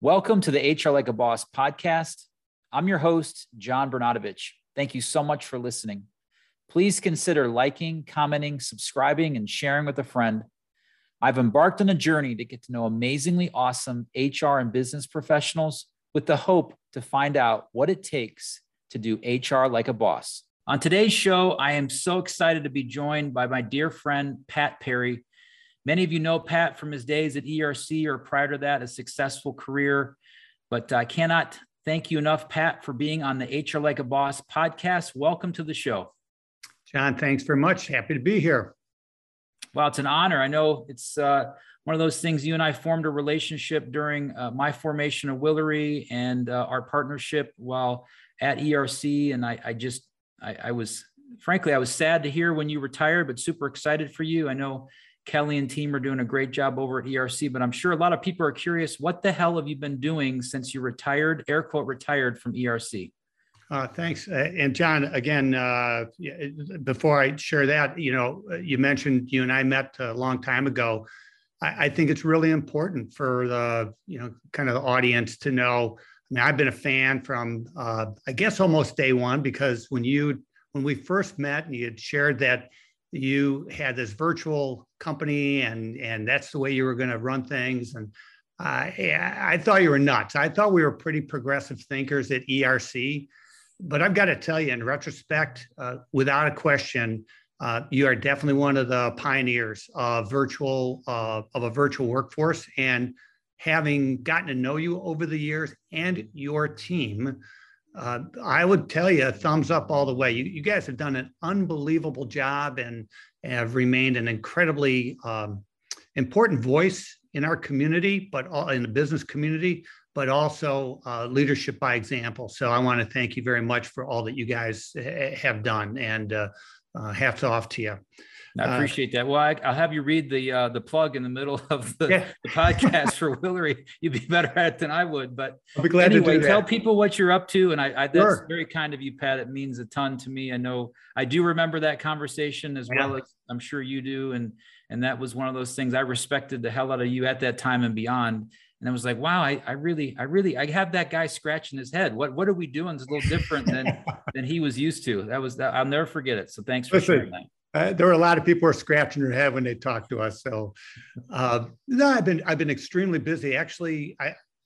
Welcome to the HR Like a Boss podcast. I'm your host, John Bernadovich. Thank you so much for listening. Please consider liking, commenting, subscribing, and sharing with a friend. I've embarked on a journey to get to know amazingly awesome HR and business professionals with the hope to find out what it takes to do HR like a boss. On today's show, I am so excited to be joined by my dear friend, Pat Perry. Many of you know Pat from his days at ERC or prior to that, a successful career. But I cannot thank you enough, Pat, for being on the HR Like a Boss podcast. Welcome to the show. John, thanks very much. Happy to be here. Well, it's an honor. I know it's one of those things. You and I formed a relationship during my formation of Willary and our partnership while at ERC. And I was sad to hear when you retired, but super excited for you. I know Kelly and team are doing a great job over at ERC, but I'm sure a lot of people are curious, what the hell have you been doing since you retired, air quote, retired from ERC? Thanks. And John, again, before I share that, you mentioned you and I met a long time ago. I think it's really important for the, kind of the audience to know. I mean, I've been a fan from, I guess, almost day one, because when we first met and you had shared that you had this virtual company and that's the way you were going to run things. And I thought you were nuts. I thought we were pretty progressive thinkers at ERC, but I've got to tell you, in retrospect, without a question, you are definitely one of the pioneers of a virtual workforce. And having gotten to know you over the years and your team, I would tell you, thumbs up all the way. You guys have done an unbelievable job and have remained an incredibly important voice in our community, but in the business community, but also leadership by example. So I want to thank you very much for all that you guys have done, and hats off to you. I appreciate that. Well, I'll have you read the plug in the middle of the podcast for Willary. You'd be better at it than I would, but I'll be glad to do that. Tell people what you're up to. And that's sure. Very kind of you, Pat. It means a ton to me. I know I do remember that conversation as well as I'm sure you do. And that was one of those things. I respected the hell out of you at that time and beyond. And I was like, wow, I have that guy scratching his head. What are we doing that's a little different than he was used to? I'll never forget it. So thanks for sharing that. There were a lot of people who were scratching their head when they talked to us. So I've been extremely busy. Actually,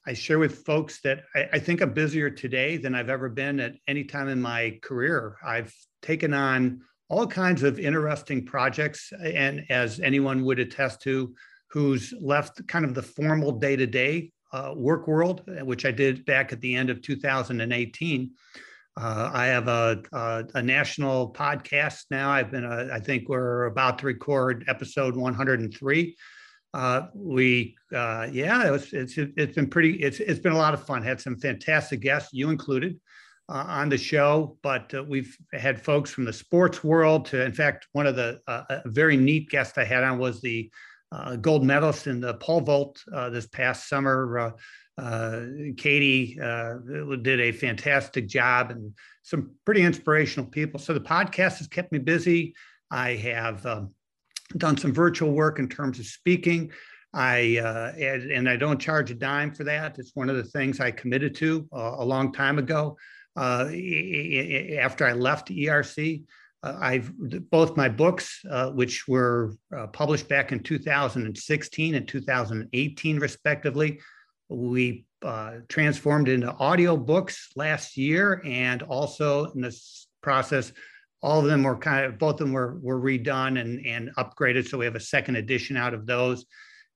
I share with folks that I think I'm busier today than I've ever been at any time in my career. I've taken on all kinds of interesting projects. And as anyone would attest to who's left kind of the formal day-to-day work world, which I did back at the end of 2018, I have a national podcast now. I think we're about to record episode 103. It's been a lot of fun. Had some fantastic guests, you included, on the show, but we've had folks from the sports world to, in fact, one of the very neat guests I had on was the gold medalist in the pole vault this past summer. Katie did a fantastic job, and some pretty inspirational people. So the podcast has kept me busy. I have done some virtual work in terms of speaking. And I don't charge a dime for that. It's one of the things I committed to a long time ago. After I left ERC, both my books, which were published back in 2016 and 2018, respectively, we transformed into audiobooks last year, and also in this process, both of them were redone and upgraded. So we have a second edition out of those.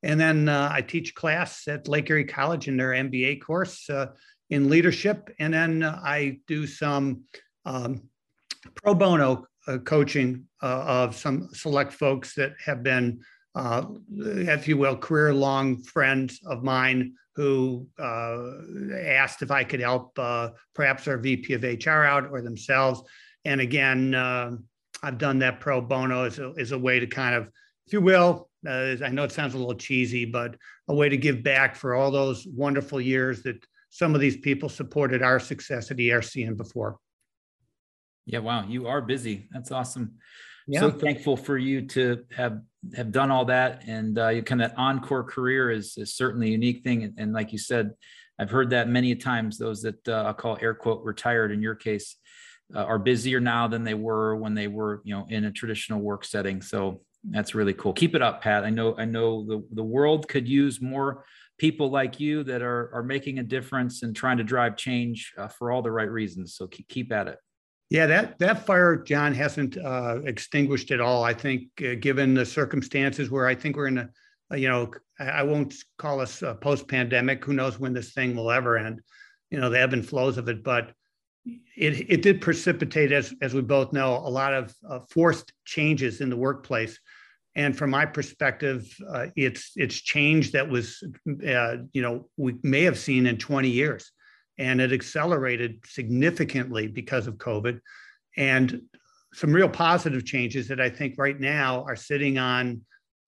And then I teach class at Lake Erie College in their MBA course in leadership. And then I do some pro bono coaching of some select folks that have been, if you will, career-long friends of mine who asked if I could help perhaps our VP of HR out or themselves. And again, I've done that pro bono as a way to kind of, if you will, I know it sounds a little cheesy, but a way to give back for all those wonderful years that some of these people supported our success at ERC and before. Yeah, wow, you are busy. That's awesome. Yeah. So thankful for you to have done all that, and your kind of encore career is certainly a unique thing. And like you said, I've heard that many times. Those that I'll call air quote retired, in your case, are busier now than they were when they were, you know, in a traditional work setting. So that's really cool. Keep it up, Pat. I know the world could use more people like you that are making a difference and trying to drive change for all the right reasons. So keep at it. Yeah, that fire, John, hasn't extinguished at all. I think given the circumstances where I think we're in a, you know, I won't call us post-pandemic. Who knows when this thing will ever end, you know, the ebb and flows of it. But it did precipitate, as we both know, a lot of forced changes in the workplace. And from my perspective, it's change that was, you know, we may have seen in 20 years. And it accelerated significantly because of COVID, and some real positive changes that I think right now are sitting on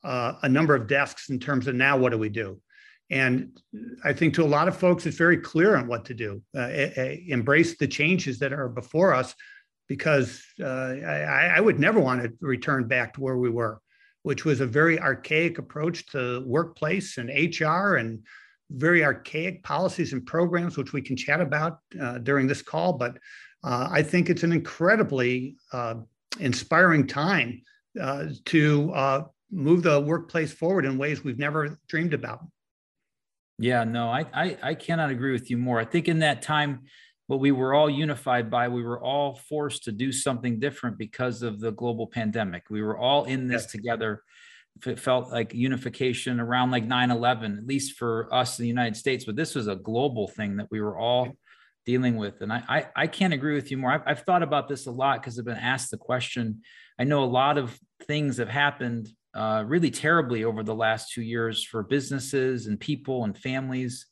a number of desks in terms of now, what do we do? And I think to a lot of folks, it's very clear on what to do. Embrace the changes that are before us, because I would never want to return back to where we were, which was a very archaic approach to workplace and HR, and very archaic policies and programs, which we can chat about during this call. But I think it's an incredibly inspiring time to move the workplace forward in ways we've never dreamed about. Yeah, no, I cannot agree with you more. I think in that time, what we were all unified by, we were all forced to do something different because of the global pandemic. We were all in this together. It felt like unification around like 9/11, at least for us in the United States, but this was a global thing that we were all dealing with. And I can't agree with you more. I've thought about this a lot because I've been asked the question. I know a lot of things have happened really terribly over the last 2 years for businesses and people and families.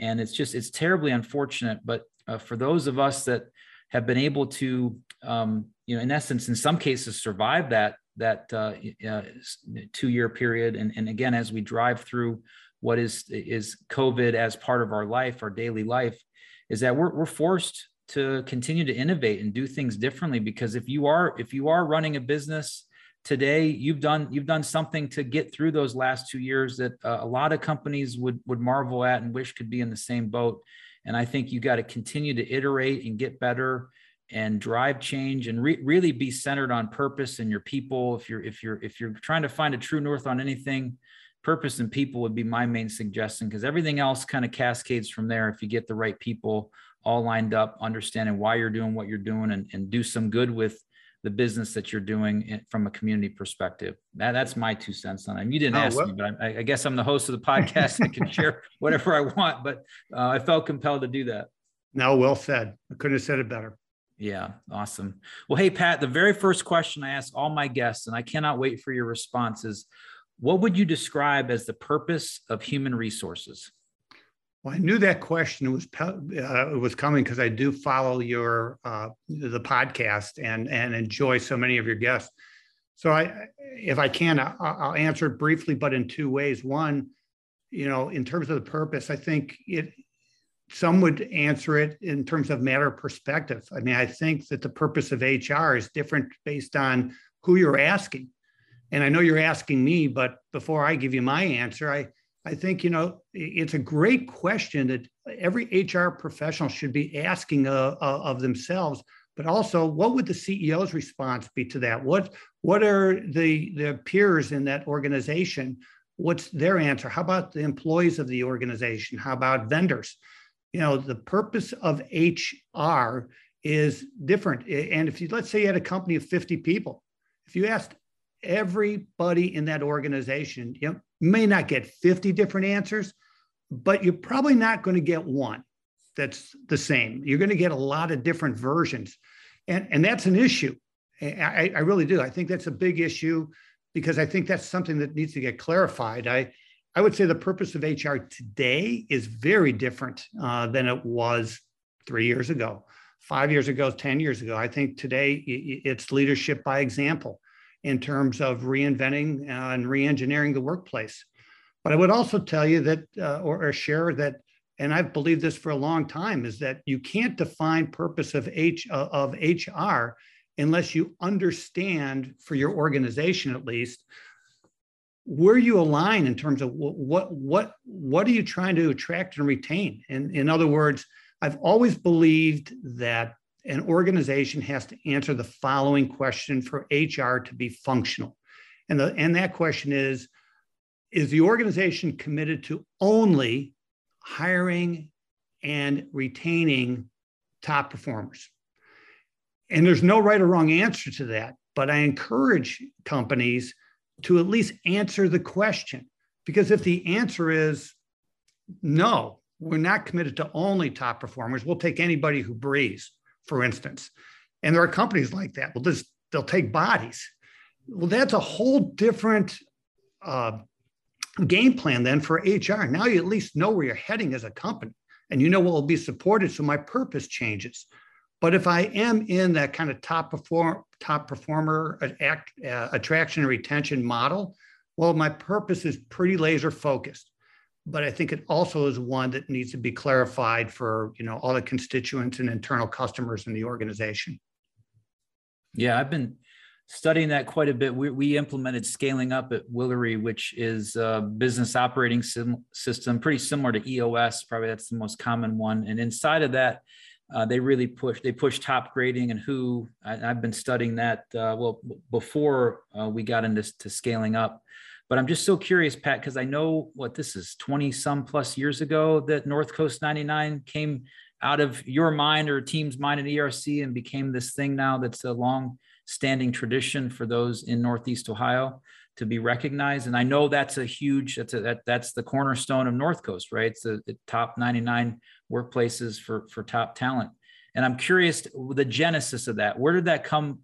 And it's terribly unfortunate. But for those of us that have been able to, you know, in essence, in some cases survive that 2 year period. And again, as we drive through what is COVID as part of our life, our daily life, is that we're forced to continue to innovate and do things differently. Because if you are running a business today, you've done something to get through those last 2 years that a lot of companies would marvel at and wish could be in the same boat. And I think you got to continue to iterate and get better and drive change and really be centered on purpose and your people. If you're trying to find a true north on anything, purpose and people would be my main suggestion, because everything else kind of cascades from there. If you get the right people all lined up, understanding why you're doing what you're doing, and do some good with the business that you're doing from a community perspective. That's my 2 cents on it. You didn't ask me, but I guess I'm the host of the podcast. I can share whatever I want, but I felt compelled to do that. No, well said. I couldn't have said it better. Yeah, awesome. Well, hey, Pat, the very first question I ask all my guests, and I cannot wait for your responses, what would you describe as the purpose of human resources? Well, I knew that question was coming because I do follow your the podcast and enjoy so many of your guests. So I'll answer it briefly, but in two ways. One, you know, in terms of the purpose, I think some would answer it in terms of matter of perspective. I mean, I think that the purpose of HR is different based on who you're asking. And I know you're asking me, but before I give you my answer, I think, you know, it's a great question that every HR professional should be asking of themselves, but also what would the CEO's response be to that? What are the peers in that organization? What's their answer? How about the employees of the organization? How about vendors? You know, the purpose of HR is different. And if you, let's say you had a company of 50 people, if you asked everybody in that organization, you may not get 50 different answers, but you're probably not going to get one that's the same. You're going to get a lot of different versions. And that's an issue. I really do. I think that's a big issue, because I think that's something that needs to get clarified. I would say the purpose of HR today is very different than it was 3 years ago, 5 years ago, 10 years ago. I think today it's leadership by example in terms of reinventing and re-engineering the workplace. But I would also tell you that, or share that, and I've believed this for a long time, is that you can't define purpose of HR unless you understand, for your organization at least, where you align in terms of what are you trying to attract and retain? And in other words, I've always believed that an organization has to answer the following question for HR to be functional. And that question is the organization committed to only hiring and retaining top performers? And there's no right or wrong answer to that, but I encourage companies to at least answer the question, because if the answer is no, we're not committed to only top performers, we'll take anybody who breathes, for instance. And there are companies like that. Well, they'll take bodies. Well, that's a whole different game plan then for HR. Now you at least know where you're heading as a company and you know what will be supported. So my purpose changes. But if I am in that kind of top performer attraction and retention model, well, my purpose is pretty laser focused. But I think it also is one that needs to be clarified for, you know, all the constituents and internal customers in the organization. Yeah, I've been studying that quite a bit. We implemented Scaling Up at Willary, which is a business operating system, pretty similar to EOS. Probably that's the most common one. And inside of that, they push top grading and who. I've been studying that before we got into Scaling Up. But I'm just so curious, Pat, because I know what this is 20 some plus years ago that North Coast 99 came out of your mind or team's mind at ERC and became this thing now that's a long standing tradition for those in Northeast Ohio to be recognized. And I know that's a huge, that's the cornerstone of North Coast, right? It's the top 99 workplaces for top talent. And I'm curious the genesis of that. Where did that come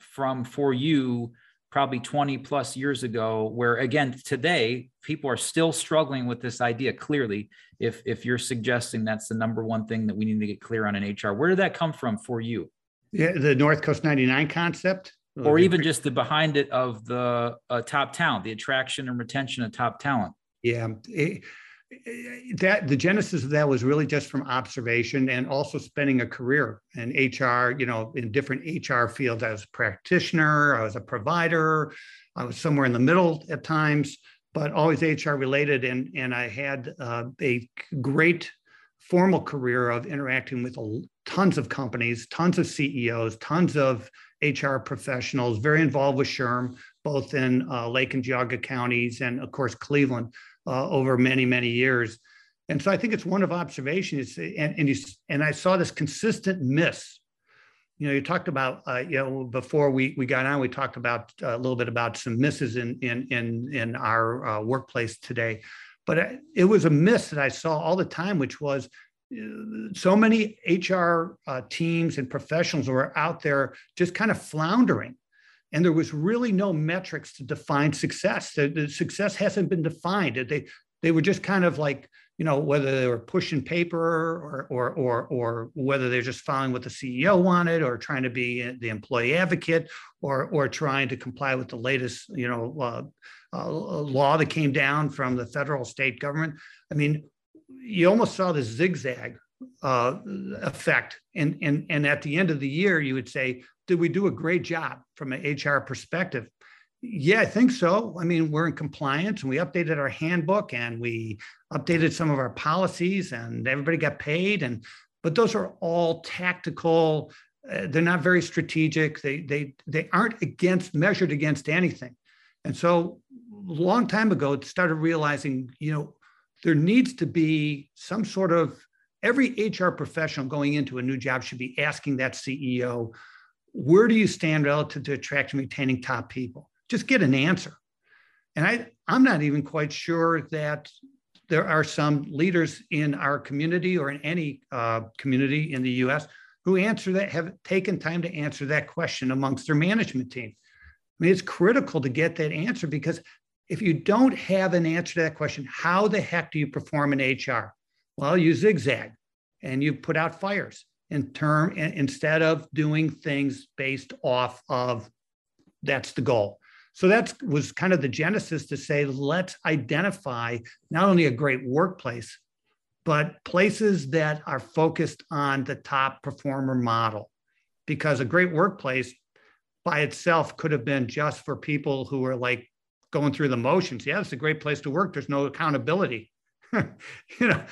from for you? Probably 20 plus years ago, where again, today, people are still struggling with this idea, clearly, if you're suggesting that's the number one thing that we need to get clear on in HR. Where did that come from for you? Yeah, the North Coast 99 concept? Or even just the behind it of the top talent, the attraction and retention of top talent. Yeah, the genesis of that was really just from observation and also spending a career in HR, you know, in different HR fields. I was a practitioner, I was a provider, I was somewhere in the middle at times, but always HR related. And I had a great formal career of interacting with tons of companies, tons of CEOs, tons of HR professionals, very involved with SHRM, both in Lake and Geauga counties and, of course, Cleveland. Over many, many years. And so I think it's one of observation. And I saw this consistent miss. You know, you talked about, before we got on, we talked about a little bit about some misses in our workplace today. But it was a miss that I saw all the time, which was so many HR teams and professionals were out there just kind of floundering. And there was really no metrics to define success. The success hasn't been defined. They were just kind of like, you know, whether they were pushing paper or whether they're just following what the CEO wanted or trying to be the employee advocate or trying to comply with the latest, you know, law that came down from the federal state government. I mean, you almost saw this zigzag effect. And at the end of the year, you would say, did we do a great job from an HR perspective? Yeah, I think so. I mean, we're in compliance and we updated our handbook and we updated some of our policies and everybody got paid. But those are all tactical. They're not very strategic. They aren't measured against anything. And so a long time ago, it started realizing, you know, there needs to be some sort of, every HR professional going into a new job should be asking that CEO, where do you stand relative to attracting and retaining top people? Just get an answer. And I'm not even quite sure that there are some leaders in our community or in any community in the US who answer that, have taken time to answer that question amongst their management team. I mean, it's critical to get that answer, because if you don't have an answer to that question, how the heck do you perform in HR? Well, you zigzag and you put out fires. Instead of doing things based off of that's the goal. So that was kind of the genesis to say, let's identify not only a great workplace, but places that are focused on the top performer model. Because a great workplace by itself could have been just for people who are like going through the motions. Yeah, it's a great place to work. There's no accountability. You know,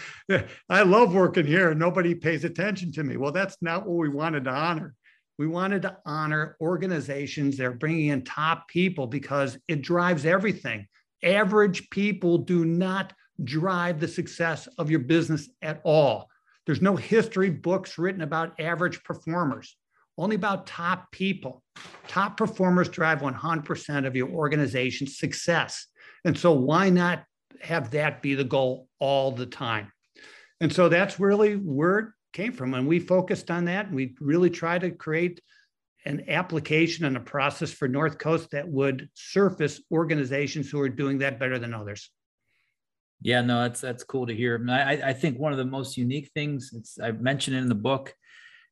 I love working here. Nobody pays attention to me. Well, that's not what we wanted to honor. We wanted to honor organizations that are bringing in top people because it drives everything. Average people do not drive the success of your business at all. There's no history books written about average performers, only about top people. Top performers drive 100% of your organization's success. And so why not have that be the goal all the time? And so that's really where it came from. And we focused on that. And we really tried to create an application and a process for North Coast that would surface organizations who are doing that better than others. Yeah, no, that's cool to hear. I think one of the most unique things, I mentioned in the book,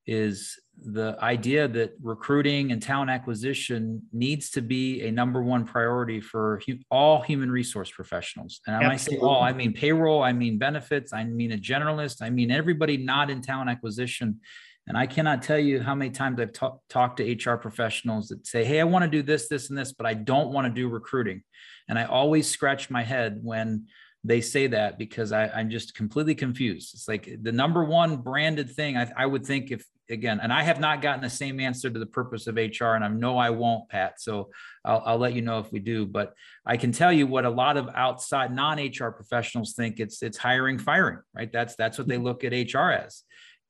is the idea that recruiting and talent acquisition needs to be a number one priority for all human resource professionals. And when I say all, I mean payroll, I mean benefits, I mean a generalist, I mean everybody not in talent acquisition. And I cannot tell you how many times I've talked to HR professionals that say, hey, I want to do this, this, and this, but I don't want to do recruiting. And I always scratch my head when they say that, because I'm just completely confused. It's like the number one branded thing, I would think, if, again, and I have not gotten the same answer to the purpose of HR, and I know I won't, Pat, so I'll let you know if we do, but I can tell you what a lot of outside non-HR professionals think. It's hiring, firing, right? That's what they look at HR as.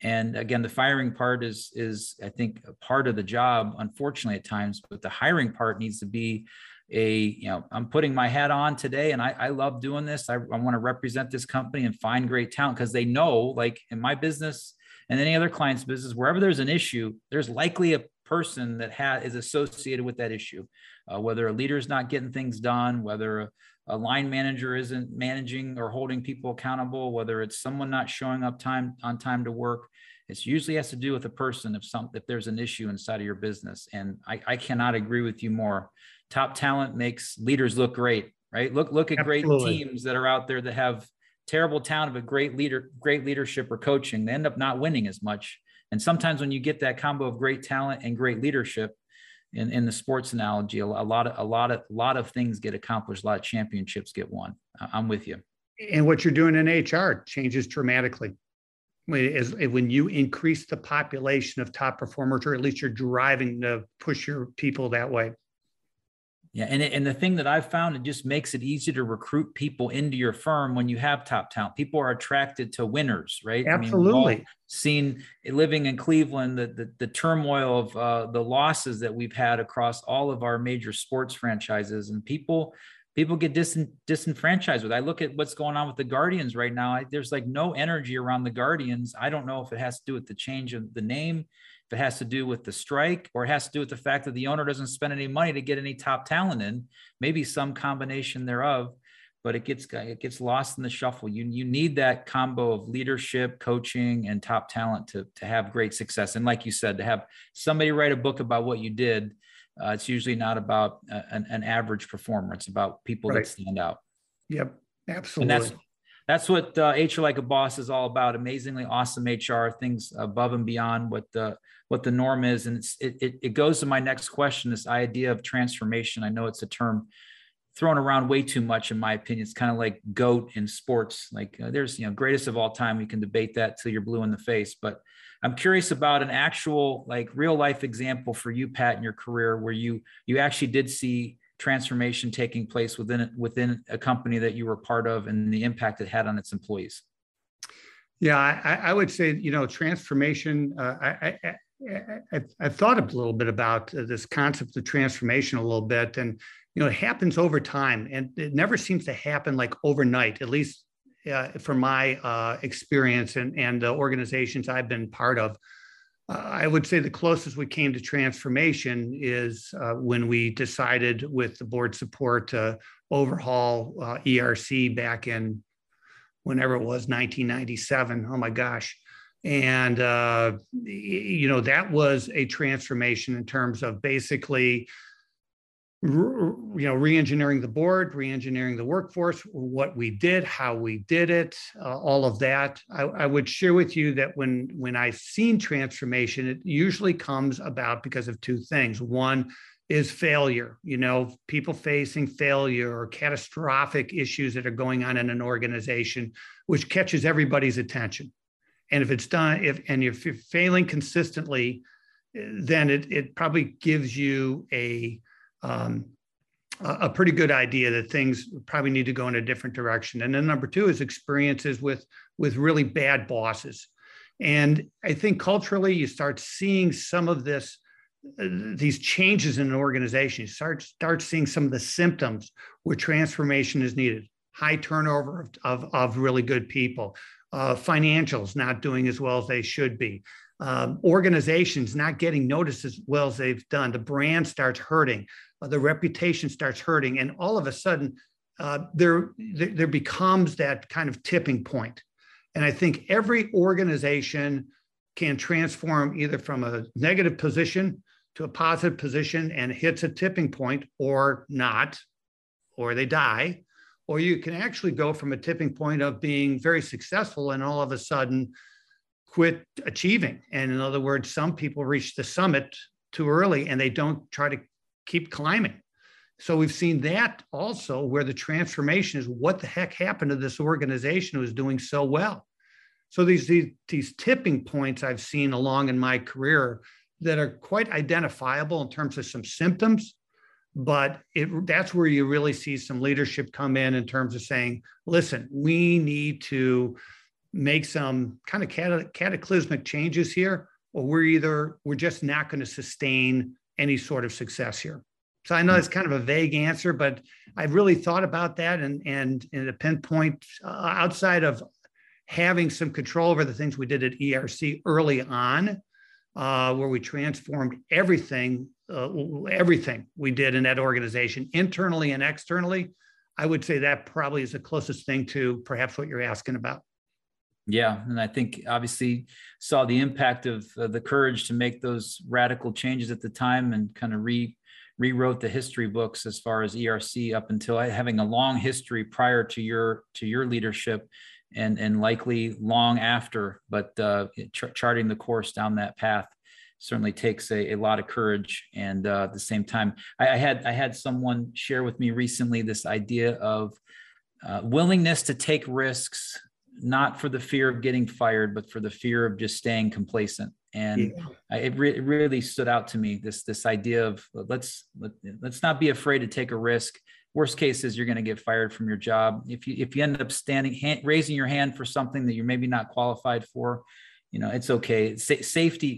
And again, the firing part is I think a part of the job, unfortunately, at times, but the hiring part needs to be I'm putting my hat on today and I love doing this. I want to represent this company and find great talent, because they know, like in my business and any other client's business, wherever there's an issue, there's likely a person that is associated with that issue, whether a leader's not getting things done, whether a line manager isn't managing or holding people accountable, whether it's someone not showing up on time to work. It usually has to do with a person if there's an issue inside of your business. And I cannot agree with you more. Top talent makes leaders look great, right? Look at Absolutely. Great teams that are out there that have terrible talent but great leadership or coaching. They end up not winning as much. And sometimes when you get that combo of great talent and great leadership, in the sports analogy, a lot of things get accomplished. A lot of championships get won. I'm with you. And what you're doing in HR changes dramatically. When you increase the population of top performers, or at least you're driving to push your people that way. Yeah. And the thing that I've found, it just makes it easy to recruit people into your firm when you have top talent. People are attracted to winners, right? Absolutely. I mean, we've all seen, living in Cleveland, the turmoil of the losses that we've had across all of our major sports franchises, and people get disenfranchised with. I look at what's going on with the Guardians right now. There's like no energy around the Guardians. I don't know if it has to do with the change of the name, if it has to do with the strike, or it has to do with the fact that the owner doesn't spend any money to get any top talent in, maybe some combination thereof, but it gets lost in the shuffle. You need that combo of leadership, coaching, and top talent to have great success. And like you said, to have somebody write a book about what you did, it's usually not about an average performer. It's about people right. that stand out. Yep, absolutely. And that's what HR Like a Boss is all about. Amazingly awesome HR, things above and beyond what the norm is. And it goes to my next question, this idea of transformation. I know it's a term thrown around way too much, in my opinion. It's kind of like GOAT in sports. Like there's, greatest of all time. We can debate that till you're blue in the face, but I'm curious about an actual, like, real life example for you, Pat, in your career where you actually did see transformation taking place within a company that you were part of, and the impact it had on its employees. Yeah, I would say, transformation. I've thought a little bit about this concept of transformation a little bit, and it happens over time, and it never seems to happen like overnight, at least. From my experience and the organizations I've been part of, I would say the closest we came to transformation is when we decided, with the board support, to overhaul ERC back in whenever it was, 1997. Oh my gosh. And, that was a transformation in terms of basically re-engineering the board, re-engineering the workforce, what we did, how we did it, all of that. I would share with you that when I've seen transformation, it usually comes about because of two things. One, is failure, you know, people facing failure or catastrophic issues that are going on in an organization, which catches everybody's attention. And if it's done, if you're failing consistently, then it probably gives you a pretty good idea that things probably need to go in a different direction. And then number two is experiences with really bad bosses. And I think culturally, you start seeing some of this, these changes in an organization. You start seeing some of the symptoms where transformation is needed. High turnover of really good people, financials not doing as well as they should be, organizations not getting noticed as well as they've done. The brand starts hurting, the reputation starts hurting, and all of a sudden, there becomes that kind of tipping point. And I think every organization can transform either from a negative position to a positive position and hits a tipping point, or not, or they die. Or you can actually go from a tipping point of being very successful and all of a sudden quit achieving. And in other words, some people reach the summit too early and they don't try to keep climbing. So we've seen that also, where the transformation is what the heck happened to this organization who was doing so well. So these tipping points I've seen along in my career that are quite identifiable in terms of some symptoms, but that's where you really see some leadership come in terms of saying, listen, we need to make some kind of cataclysmic changes here, or we're just not going to sustain any sort of success here. So I know it's kind of a vague answer, but I've really thought about that and a pinpoint outside of having some control over the things we did at ERC early on, where we transformed everything we did in that organization, internally and externally. I would say that probably is the closest thing to perhaps what you're asking about. Yeah, and I think obviously saw the impact of the courage to make those radical changes at the time, and kind of rewrote the history books as far as ERC up until having a long history prior to your leadership, and likely long after, but charting the course down that path certainly takes a lot of courage. And at the same time, I had someone share with me recently this idea of willingness to take risks, not for the fear of getting fired, but for the fear of just staying complacent. And yeah. It really stood out to me, this idea of let's not be afraid to take a risk. Worst case is you're going to get fired from your job. If you end up raising your hand for something that you're maybe not qualified for, you know, it's okay. Safety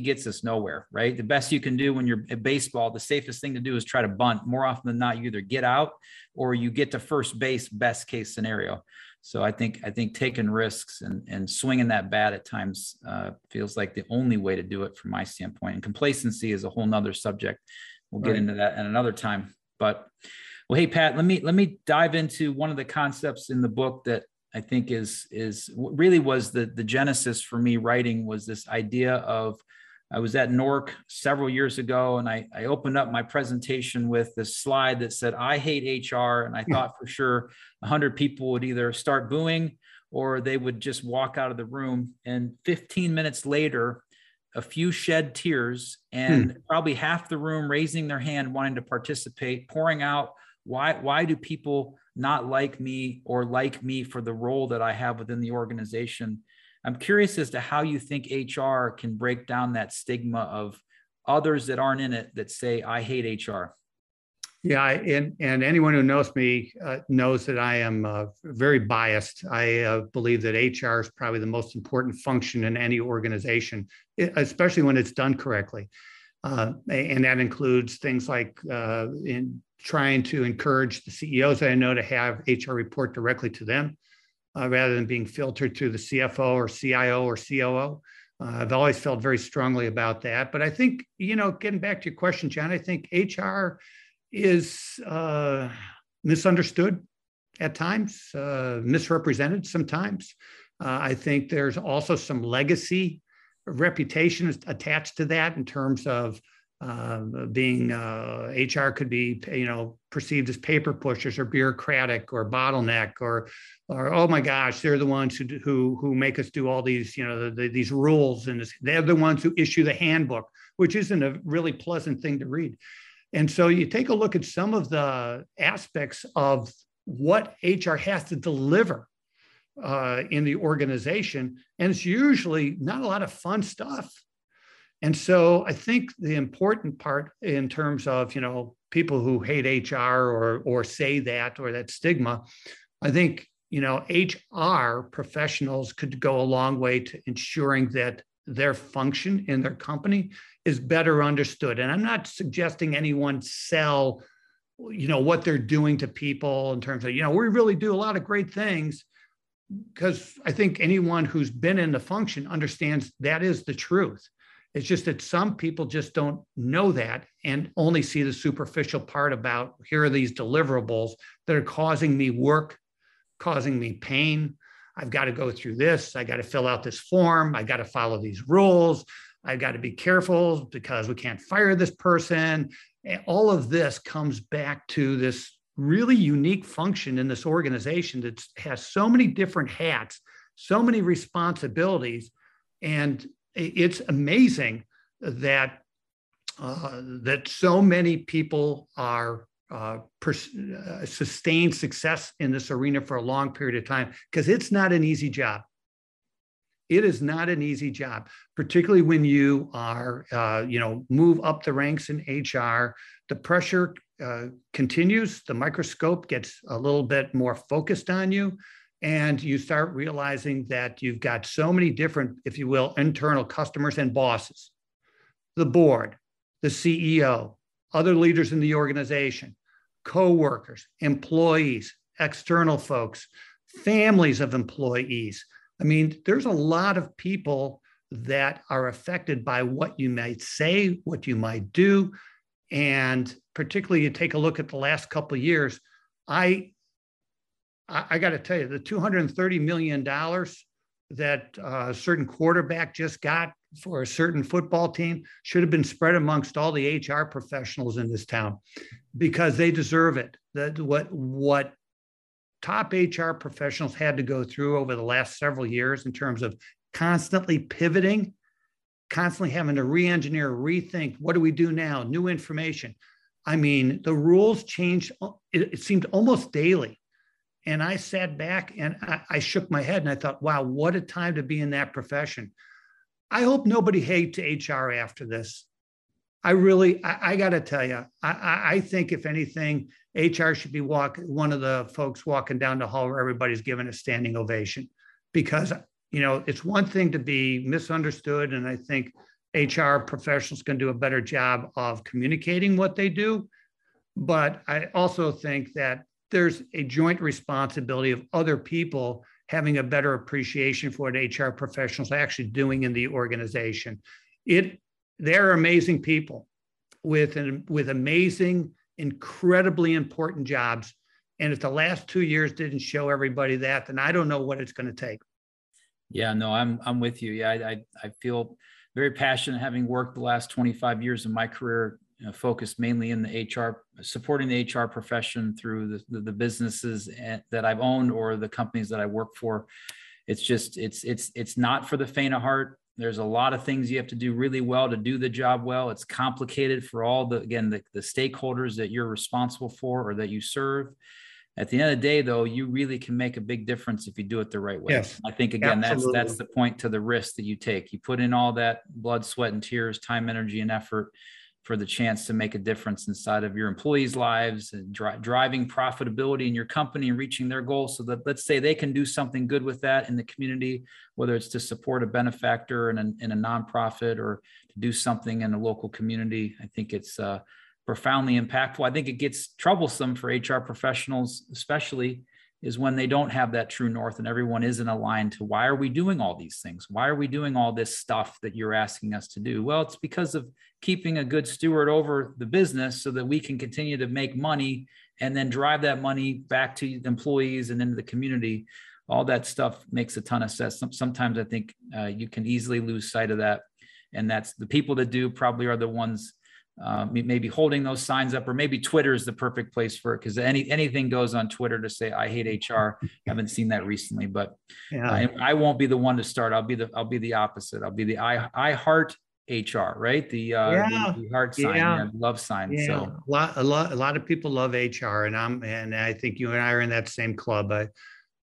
gets us nowhere, right? The best you can do when you're at baseball, the safest thing to do is try to bunt. More often than not, you either get out or you get to first base, best case scenario. So I think taking risks and swinging that bat at times feels like the only way to do it from my standpoint. And complacency is a whole nother subject. We'll get into that at another time. But well, hey, Pat, let me dive into one of the concepts in the book that I think is really was the genesis for me writing, was this idea of, I was at NORC several years ago, and I opened up my presentation with this slide that said, I hate HR. And I thought for sure 100 people would either start booing or they would just walk out of the room. And 15 minutes later, a few shed tears, and probably half the room raising their hand, wanting to participate, pouring out, why do people not like me, or like me for the role that I have within the organization? I'm curious as to how you think HR can break down that stigma of others that aren't in it that say, I hate HR. Yeah, and anyone who knows me knows that I am very biased. I believe that HR is probably the most important function in any organization, especially when it's done correctly. And that includes things like in trying to encourage the CEOs that I know to have HR report directly to them, rather than being filtered through the CFO or CIO or COO. I've always felt very strongly about that. But I think, you know, getting back to your question, John, I think HR is misunderstood at times, misrepresented sometimes. I think there's also some legacy reputation attached to that in terms of being HR could be, you know, perceived as paper pushers or bureaucratic or bottleneck or oh my gosh, they're the ones who make us do all these, you know, these rules, and they're the ones who issue the handbook, which isn't a really pleasant thing to read. And so you take a look at some of the aspects of what HR has to deliver in the organization, and it's usually not a lot of fun stuff. And so I think the important part in terms of, you know, people who hate HR or say that, or that stigma, I think, you know, HR professionals could go a long way to ensuring that their function in their company is better understood. And I'm not suggesting anyone sell, you know, what they're doing to people in terms of, you know, we really do a lot of great things, because I think anyone who's been in the function understands that is the truth. It's just that some people just don't know that and only see the superficial part about, here are these deliverables that are causing me work, causing me pain. I've got to go through this. I got to fill out this form. I got to follow these rules. I've got to be careful because we can't fire this person. And all of this comes back to this really unique function in this organization that has so many different hats, so many responsibilities. And it's amazing that that so many people are sustained success in this arena for a long period of time, because it's not an easy job. It is not an easy job, particularly when you are, you know, move up the ranks in HR. The pressure continues. The microscope gets a little bit more focused on you, and you start realizing that you've got so many different, if you will, internal customers and bosses, the board, the CEO, other leaders in the organization, co-workers, employees, external folks, families of employees. I mean, there's a lot of people that are affected by what you might say, what you might do. And particularly, you take a look at the last couple of years, I got to tell you, the $230 million that a certain quarterback just got for a certain football team should have been spread amongst all the HR professionals in this town, because they deserve it. That what top HR professionals had to go through over the last several years in terms of constantly pivoting, constantly having to re-engineer, rethink, what do we do now? New information. I mean, the rules changed, it seemed almost daily. And I sat back and I shook my head and I thought, wow, what a time to be in that profession. I hope nobody hates HR after this. I really, I got to tell you, I think if anything, HR should be one of the folks walking down the hall where everybody's given a standing ovation, because, you know, it's one thing to be misunderstood. And I think HR professionals can do a better job of communicating what they do. But I also think that there's a joint responsibility of other people having a better appreciation for what HR professionals are actually doing in the organization. They're amazing people with amazing, incredibly important jobs. And if the last 2 years didn't show everybody that, then I don't know what it's going to take. Yeah, no, I'm with you. Yeah, I feel very passionate, having worked the last 25 years of my career, you know, focused mainly in the HR, supporting the HR profession through the businesses that I've owned or the companies that I work for. It's just, it's not for the faint of heart. There's a lot of things you have to do really well to do the job well. It's complicated for all the stakeholders that you're responsible for or that you serve. At the end of the day, though, you really can make a big difference if you do it the right way. Yes, I think, again, absolutely. That's the point to the risk that you take. You put in all that blood, sweat, and tears, time, energy, and effort for the chance to make a difference inside of your employees' lives and driving profitability in your company and reaching their goals, so that, let's say, they can do something good with that in the community, whether it's to support a benefactor in a nonprofit or to do something in a local community. I think it's profoundly impactful. I think it gets troublesome for HR professionals, especially, is when they don't have that true north and everyone isn't aligned to, why are we doing all these things? Why are we doing all this stuff that you're asking us to do? Well, it's because of keeping a good steward over the business so that we can continue to make money and then drive that money back to the employees and into the community. All that stuff makes a ton of sense. Sometimes I think you can easily lose sight of that. And that's the people that do probably are the ones maybe holding those signs up, or maybe Twitter is the perfect place for it, because anything goes on Twitter to say I hate HR. I haven't seen that recently, but yeah. I won't be the one to start. I'll be the opposite. I'll be the I heart HR, right? The heart sign, and love sign. Yeah. So a lot of people love HR, and I think you and I are in that same club.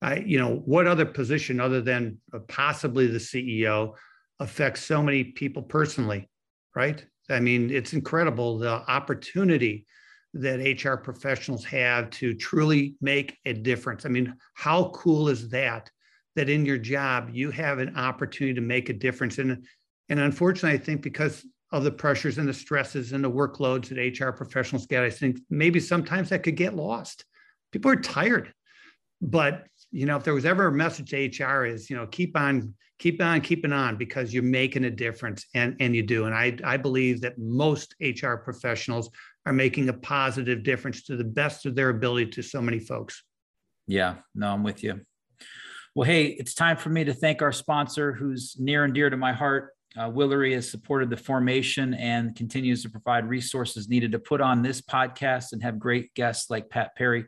I you know, what other position other than possibly the CEO affects so many people personally, right? I mean, it's incredible the opportunity that HR professionals have to truly make a difference. I mean, how cool is that in your job, you have an opportunity to make a difference. And unfortunately, I think because of the pressures and the stresses and the workloads that HR professionals get, I think maybe sometimes that could get lost. People are tired. But, you know, if there was ever a message to HR is, you know, keep on keeping on because you're making a difference. And you do. And I believe that most HR professionals are making a positive difference to the best of their ability to so many folks. Yeah, no, I'm with you. Well, hey, it's time for me to thank our sponsor who's near and dear to my heart. Willary has supported the formation and continues to provide resources needed to put on this podcast and have great guests like Pat Perry.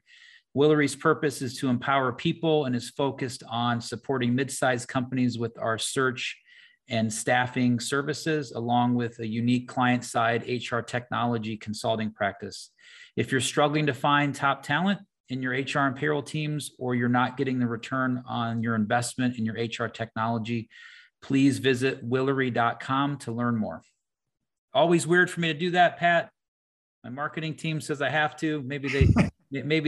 Willary's purpose is to empower people and is focused on supporting mid-sized companies with our search and staffing services, along with a unique client-side HR technology consulting practice. If you're struggling to find top talent in your HR and payroll teams, or you're not getting the return on your investment in your HR technology, please visit Willary.com to learn more. Always weird for me to do that, Pat. My marketing team says I have to. Maybe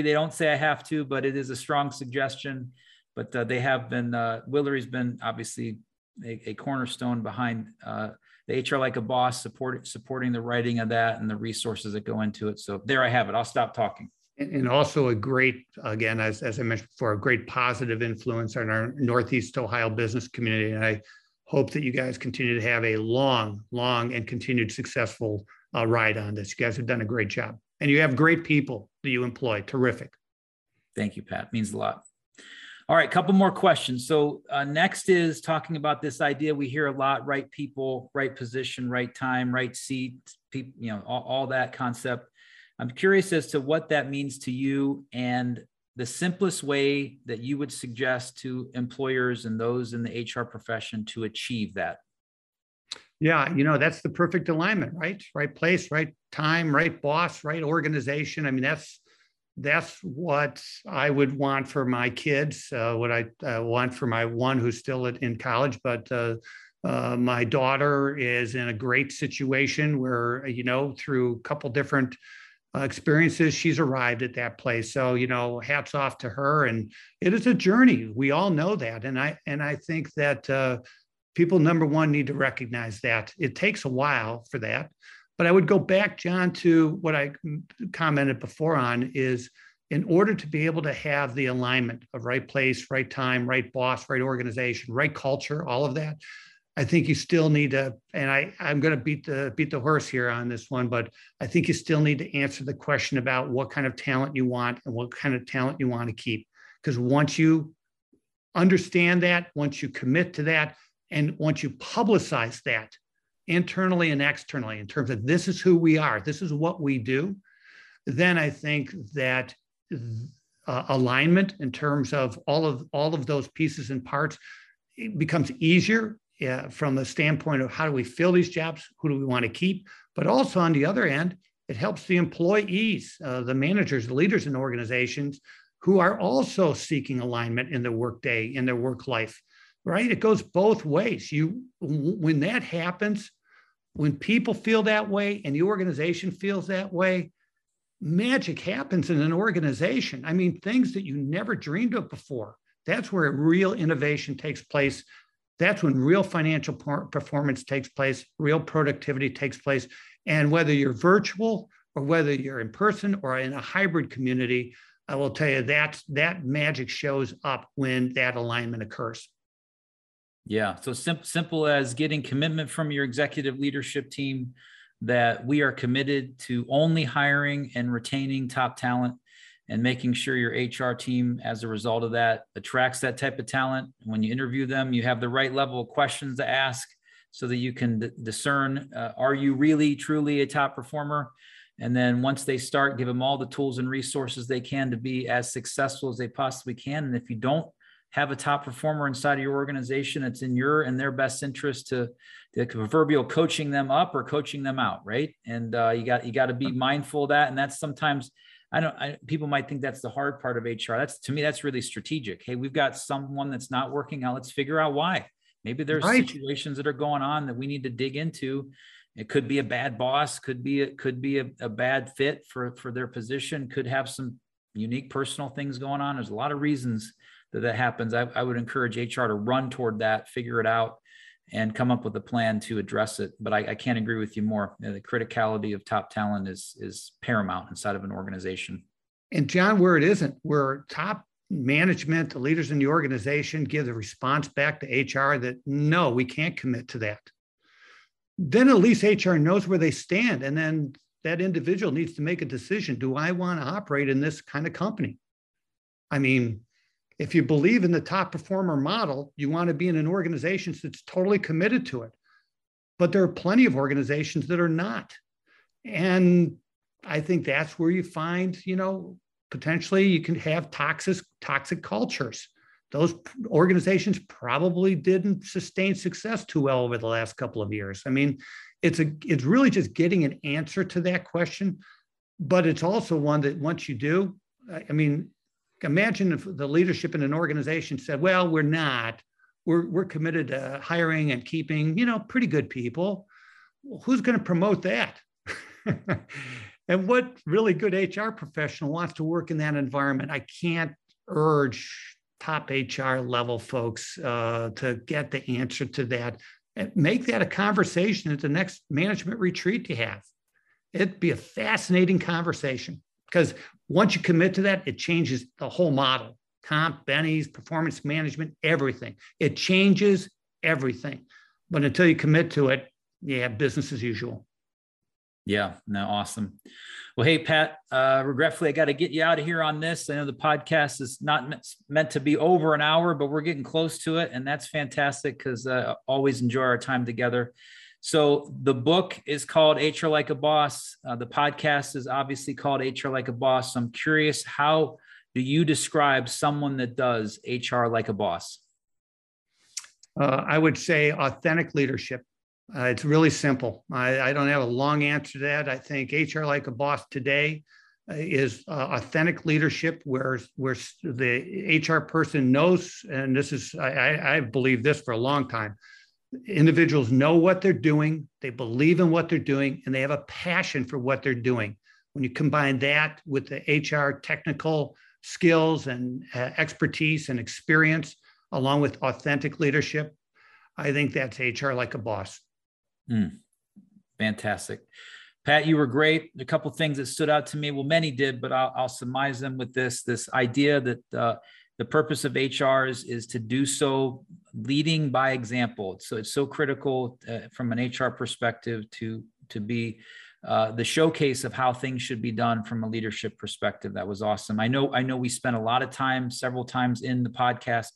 they don't say I have to, but it is a strong suggestion. But they have been, Willary's been obviously a cornerstone behind the HR Like a Boss, supporting the writing of that and the resources that go into it. So there I have it. I'll stop talking. And also a great, again, as I mentioned before, a great positive influence on our Northeast Ohio business community. And I hope that you guys continue to have a long and continued successful ride on this. You guys have done a great job. And you have great people that you employ. Terrific. Thank you, Pat. Means a lot. All right, couple more questions. So next is talking about this idea we hear a lot: right people, right position, right time, right seat. People, you know, all that concept. I'm curious as to what that means to you, and the simplest way that you would suggest to employers and those in the HR profession to achieve that. Yeah, you know, that's the perfect alignment, right? Right place, right time, right boss, right organization. I mean, that's what I would want for my kids, what I want for my one who's still in college, but my daughter is in a great situation where, you know, through a couple different experiences, she's arrived at that place. So, you know, hats off to her. And it is a journey. We all know that. And I think that people, number one, need to recognize that. It takes a while for that. But I would go back, John, to what I commented before on is in order to be able to have the alignment of right place, right time, right boss, right organization, right culture, all of that, I think you still need to, and I'm going to beat the horse here on this one, but I think you still need to answer the question about what kind of talent you want and what kind of talent you want to keep. Because once you understand that, once you commit to that, and once you publicize that, internally and externally, in terms of this is who we are, this is what we do, then I think that alignment in terms of all of those pieces and parts, it becomes easier from the standpoint of how do we fill these jobs, who do we want to keep, but also on the other end, it helps the employees, the managers, the leaders in organizations who are also seeking alignment in their workday, in their work life. Right? It goes both ways. When that happens, when people feel that way and the organization feels that way, magic happens in an organization. I mean, things that you never dreamed of before. That's where real innovation takes place. That's when real financial performance takes place, real productivity takes place. And whether you're virtual or whether you're in person or in a hybrid community, I will tell you that magic shows up when that alignment occurs. Yeah. So simple as getting commitment from your executive leadership team that we are committed to only hiring and retaining top talent and making sure your HR team, as a result of that, attracts that type of talent. When you interview them, you have the right level of questions to ask so that you can discern, are you really, truly a top performer? And then once they start, give them all the tools and resources they can to be as successful as they possibly can. And if you don't have a top performer inside of your organization. It's in your and their best interest to proverbial coaching them up or coaching them out, right? And you got to be mindful of that. And that's sometimes people might think that's the hard part of HR. That's, to me, that's really strategic. Hey, we've got someone that's not working out. Let's figure out why. Maybe there's situations that are going on that we need to dig into. It could be a bad boss, could be a bad fit for their position, could have some unique personal things going on. There's a lot of reasons that happens. I would encourage HR to run toward that, figure it out, and come up with a plan to address it. But I can't agree with you more. You know, the criticality of top talent is paramount inside of an organization. And John, where it isn't, where top management, the leaders in the organization give the response back to HR that, no, we can't commit to that. Then at least HR knows where they stand. And then that individual needs to make a decision. Do I want to operate in this kind of company? I mean, if you believe in the top performer model, you want to be in an organization that's totally committed to it. But there are plenty of organizations that are not. And I think that's where you find, you know, potentially you can have toxic cultures. Those organizations probably didn't sustain success too well over the last couple of years. I mean, it's really just getting an answer to that question, but it's also one that once you do, I mean, imagine if the leadership in an organization said, well, we're committed to hiring and keeping, you know, pretty good people. Well, who's going to promote that? And what really good HR professional wants to work in that environment? I can't urge top HR level folks to get the answer to that. Make that a conversation at the next management retreat you have. It'd be a fascinating conversation because once you commit to that, it changes the whole model. Comp, bennies, performance management, everything. It changes everything. But until you commit to it, yeah, business as usual. Yeah, no, awesome. Well, hey, Pat, regretfully, I got to get you out of here on this. I know the podcast is not meant to be over an hour, but we're getting close to it. And that's fantastic because I always enjoy our time together. So the book is called HR Like a Boss. The podcast is obviously called HR Like a Boss. So I'm curious, how do you describe someone that does HR like a boss? I would say authentic leadership. It's really simple. I don't have a long answer to that. I think HR like a boss today is authentic leadership where the HR person knows, and this is, I believe this for a long time, individuals know what they're doing, they believe in what they're doing, and they have a passion for what they're doing. When you combine that with the HR technical skills and expertise and experience, along with authentic leadership, I think that's HR like a boss. Fantastic. Pat, you were great. A couple of things that stood out to me. Well, many did, but I'll surmise them with this idea that the purpose of HR is to do so leading by example. So it's so critical from an HR perspective to be the showcase of how things should be done from a leadership perspective. That was awesome. I know we spent a lot of time, several times in the podcast,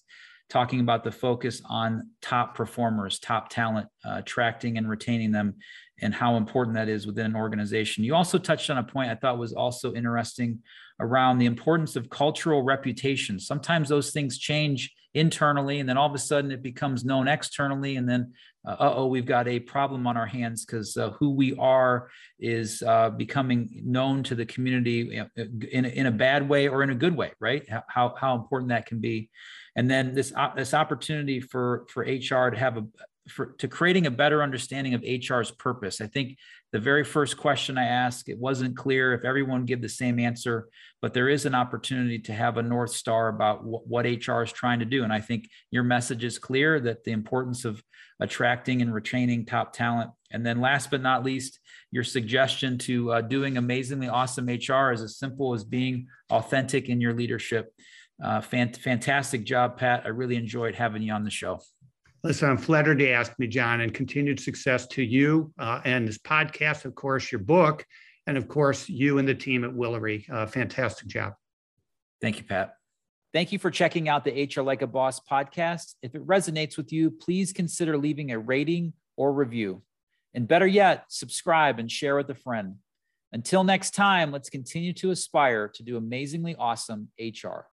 talking about the focus on top performers, top talent, attracting and retaining them, and how important that is within an organization. You also touched on a point I thought was also interesting around the importance of cultural reputation. Sometimes those things change internally, and then all of a sudden it becomes known externally, and then, we've got a problem on our hands because who we are is becoming known to the community in a bad way or in a good way, right? How important that can be. And then this opportunity for HR to have to creating a better understanding of HR's purpose. I think the very first question I asked, it wasn't clear if everyone give the same answer, but there is an opportunity to have a North Star about what HR is trying to do. And I think your message is clear that the importance of attracting and retaining top talent. And then last but not least, your suggestion to doing amazingly awesome HR is as simple as being authentic in your leadership. Fantastic job, Pat. I really enjoyed having you on the show. Listen, I'm flattered you asked me, John, and continued success to you and this podcast, of course, your book, and of course, you and the team at Willary. Fantastic job. Thank you, Pat. Thank you for checking out the HR Like a Boss podcast. If it resonates with you, please consider leaving a rating or review. And better yet, subscribe and share with a friend. Until next time, let's continue to aspire to do amazingly awesome HR.